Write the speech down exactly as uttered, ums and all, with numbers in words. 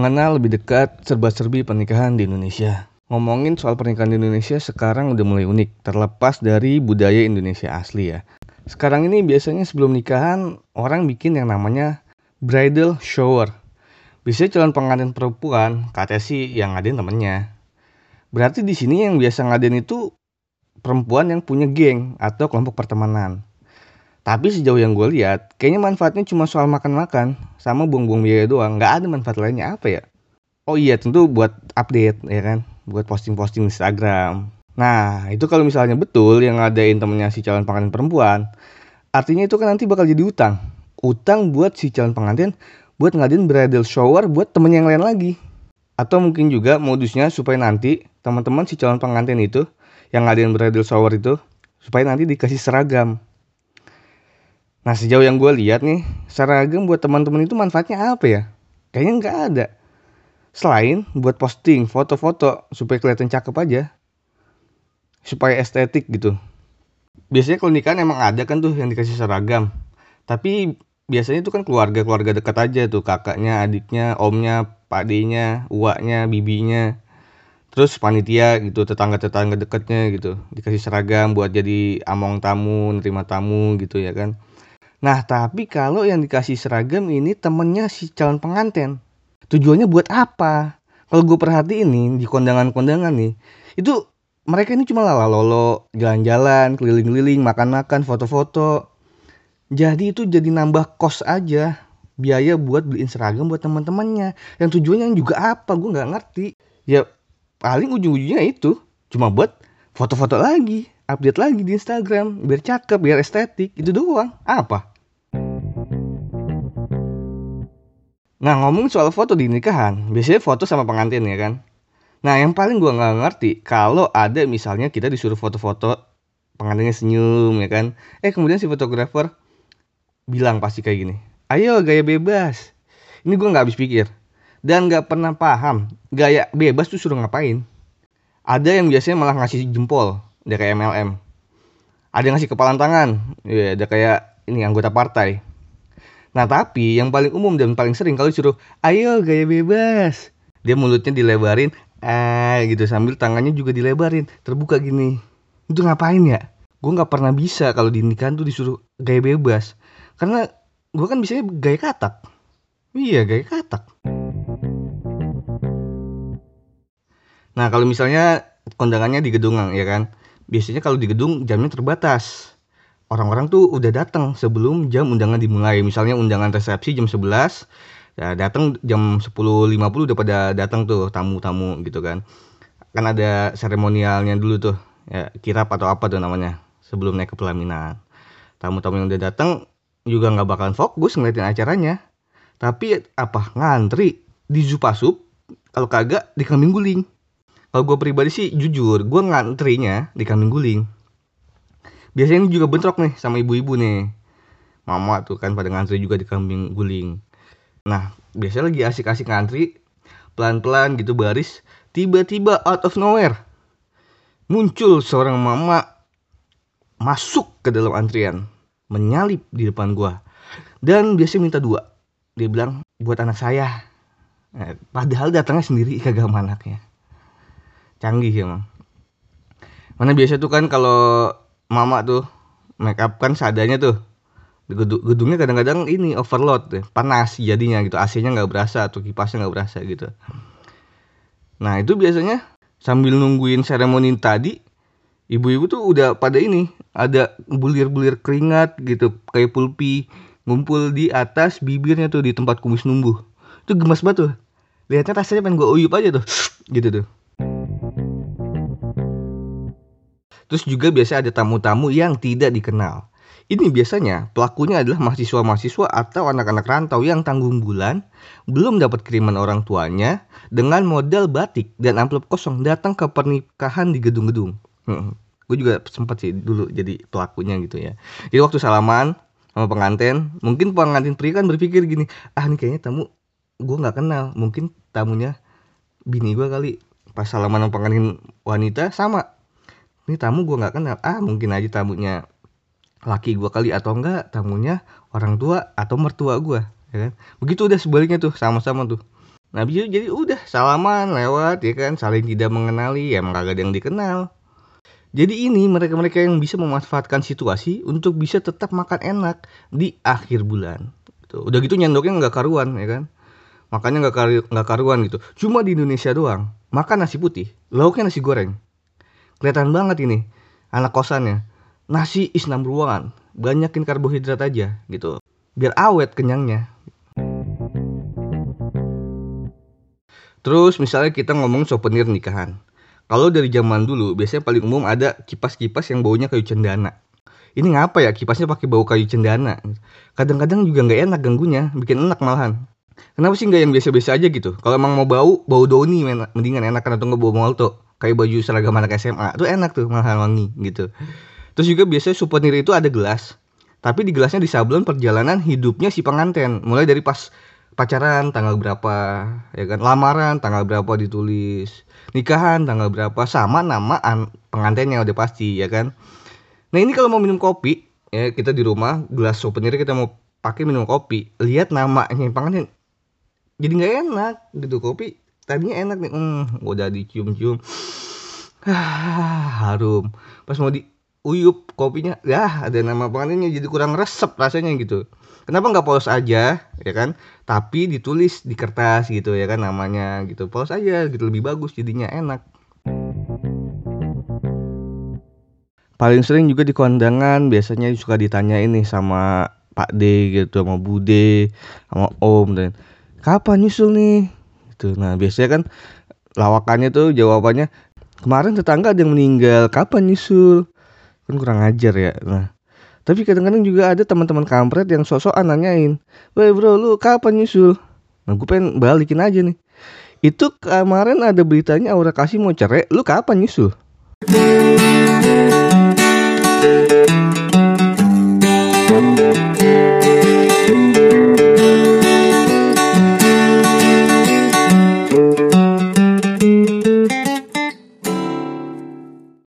mengenal lebih dekat serba-serbi pernikahan di Indonesia. Ngomongin soal pernikahan di Indonesia sekarang udah mulai unik, terlepas dari budaya Indonesia asli ya. Sekarang ini biasanya sebelum nikahan, orang bikin yang namanya bridal shower. Biasanya calon pengantin perempuan, katanya sih yang ngadain temennya. Berarti di sini yang biasa ngadain itu perempuan yang punya geng atau kelompok pertemanan. Tapi sejauh yang gue lihat, kayaknya manfaatnya cuma soal makan-makan sama buang-buang biaya doang. Gak ada manfaat lainnya apa ya? Oh iya, tentu buat update ya kan, buat posting-posting Instagram. Nah itu kalau misalnya betul yang ngadain temennya si calon pengantin perempuan, artinya itu kan nanti bakal jadi utang. Utang buat si calon pengantin buat ngadain bridal shower buat temen yang lain lagi. Atau mungkin juga modusnya supaya nanti teman-teman si calon pengantin itu yang ngadain bridal shower itu supaya nanti dikasih seragam. Nah sejauh yang gue lihat nih, seragam buat teman-teman itu manfaatnya apa ya? Kayaknya nggak ada. Selain buat posting foto-foto supaya kelihatan cakep aja, supaya estetik gitu. Biasanya kalau nikahan emang ada kan tuh yang dikasih seragam. Tapi biasanya itu kan keluarga-keluarga dekat aja tuh, kakaknya, adiknya, omnya, pakdenya, uaknya, bibinya. Terus panitia gitu, tetangga-tetangga dekatnya gitu. Dikasih seragam buat jadi among tamu, nerima tamu gitu ya kan. Nah tapi kalau yang dikasih seragam ini temennya si calon pengantin, tujuannya buat apa? Kalau gue perhatiin nih di kondangan-kondangan nih, itu mereka ini cuma lalalolo, jalan-jalan, keliling-keliling, makan-makan, foto-foto. Jadi itu jadi nambah kos aja, biaya buat beliin seragam buat teman-temannya. Yang tujuannya juga apa? Gue nggak ngerti. Ya paling ujung-ujungnya itu cuma buat foto-foto lagi, update lagi di Instagram biar cakep, biar estetik, itu doang. Apa? Nah ngomong soal foto di nikahan, biasanya foto sama pengantin ya kan. Nah yang paling gue gak ngerti, kalau ada misalnya kita disuruh foto-foto, pengantinnya senyum ya kan, Eh kemudian si fotografer bilang pasti kayak gini, ayo gaya bebas. Ini gue gak habis pikir dan gak pernah paham, gaya bebas tuh suruh ngapain. Ada yang biasanya malah ngasih jempol, dia kayak M L M. Ada yang ngasih kepalan tangan, ya, ada kayak ini anggota partai. Nah tapi yang paling umum dan paling sering kalau disuruh ayo gaya bebas, dia mulutnya dilebarin ah gitu, sambil tangannya juga dilebarin terbuka gini. Itu ngapain ya? Gue gak pernah bisa kalau di nikahan tuh disuruh gaya bebas, karena gue kan biasanya gaya katak. Iya gaya katak. Nah kalau misalnya kondangannya di gedung ya kan, biasanya kalau di gedung jamnya terbatas. Orang-orang tuh udah datang sebelum jam undangan dimulai. Misalnya undangan resepsi jam sebelas, ya datang jam sepuluh lima puluh udah pada datang tuh tamu-tamu gitu kan. Kan ada seremonialnya dulu tuh, ya, kirap atau apa tuh namanya, sebelum naik ke pelaminan. Tamu-tamu yang udah datang juga nggak bakalan fokus ngeliatin acaranya. Tapi apa, ngantri di Zupasup, kalau kagak di Kambing Guling. Kalau gue pribadi sih jujur, gue ngantrinya di Kambing Guling. Biasanya ini juga bentrok nih sama ibu-ibu nih. Mama tuh kan pada ngantri juga di Kambing Guling. Nah biasanya lagi asik-asik ngantri, pelan-pelan gitu baris, tiba-tiba out of nowhere muncul seorang mama masuk ke dalam antrian, menyalip di depan gua. Dan biasanya minta dua. Dia bilang buat anak saya. Nah, padahal datangnya sendiri, kagak sama anaknya. Canggih ya Mang. Mana biasa tuh kan kalau mama tuh make up kan seadanya tuh. Gedungnya kadang-kadang ini overload deh, panas jadinya gitu. A C-nya nggak berasa atau kipasnya nggak berasa gitu. Nah itu biasanya sambil nungguin seremoni tadi, ibu-ibu tuh udah pada ini, ada bulir-bulir keringat gitu, kayak pulpi ngumpul di atas bibirnya tuh, di tempat kumis numbuh. Itu gemas banget tuh. Lihatnya rasanya pengen gue uyup aja tuh, gitu tuh. Terus juga biasa ada tamu-tamu yang tidak dikenal. Ini biasanya pelakunya adalah mahasiswa-mahasiswa atau anak-anak rantau yang tanggung bulan, belum dapat kiriman orang tuanya, dengan modal batik dan amplop kosong datang ke pernikahan di gedung-gedung. Hmm, gue juga sempat sih dulu jadi pelakunya gitu ya. Jadi waktu salaman sama pengantin, mungkin pengantin pria kan berpikir gini, ah ini kayaknya tamu gue gak kenal, mungkin tamunya bini gue kali. Pas salaman sama pengantin wanita sama, ini tamu gue gak kenal, ah mungkin aja tamunya laki gue kali, atau enggak tamunya orang tua atau mertua gue ya kan? Begitu udah sebaliknya tuh, sama-sama tuh. Nah abis itu jadi udah salaman lewat ya kan, saling tidak mengenali, ya emang kagak ada yang dikenal. Jadi ini mereka-mereka yang bisa memanfaatkan situasi untuk bisa tetap makan enak di akhir bulan. Gitu. Udah gitu nyendoknya nggak karuan ya kan. Makannya nggak karu, nggak karuan gitu. Cuma di Indonesia doang. Makan nasi putih, lauknya nasi goreng. Kelihatan banget ini anak kosannya. Nasi is number one. Banyakin karbohidrat aja gitu. Biar awet kenyangnya. Terus misalnya kita ngomong souvenir nikahan. Kalau dari zaman dulu, biasanya paling umum ada kipas-kipas yang baunya kayu cendana. Ini ngapa ya kipasnya pakai bau kayu cendana? Kadang-kadang juga nggak enak ganggunya, bikin enak malahan. Kenapa sih nggak yang biasa-biasa aja gitu? Kalau emang mau bau, bau doni mendingan enakan, atau nggak bau Molto. Kayak baju seragam anak S M A, tuh enak tuh malahan wangi gitu. Terus juga biasanya souvenir itu ada gelas. Tapi di gelasnya disablon perjalanan hidupnya si pengantin. Mulai dari pas pacaran tanggal berapa, ya kan, lamaran tanggal berapa ditulis, nikahan tanggal berapa, sama nama pengantinnya udah pasti ya kan. Nah ini kalau mau minum kopi ya, kita di rumah gelas souvenir kita mau pakai minum kopi, lihat namanya pengantin jadi nggak enak gitu. Kopi tadinya enak nih, hmm, udah dicium-cium ah, harum, pas mau diuyup kopinya ya ada nama pengantinnya, jadi kurang resep rasanya gitu. Kenapa nggak polos aja ya kan, tapi ditulis di kertas gitu ya kan namanya gitu. Polos aja gitu lebih bagus, jadinya enak. Paling sering juga di kondangan biasanya suka ditanya ini sama Pak D gitu, sama Bude, sama Om, dan kapan nyusul nih gitu. Nah biasanya kan lawakannya tuh jawabannya, kemarin tetangga ada yang meninggal, kapan nyusul, kan kurang ajar ya. Nah tapi kadang-kadang juga ada teman-teman kampret yang sok-sokan nanyain, weh bro lu kapan nyusul? Nah gue pengen balikin aja nih, itu kemarin ada beritanya Aura Kasih mau cerai, lu kapan nyusul?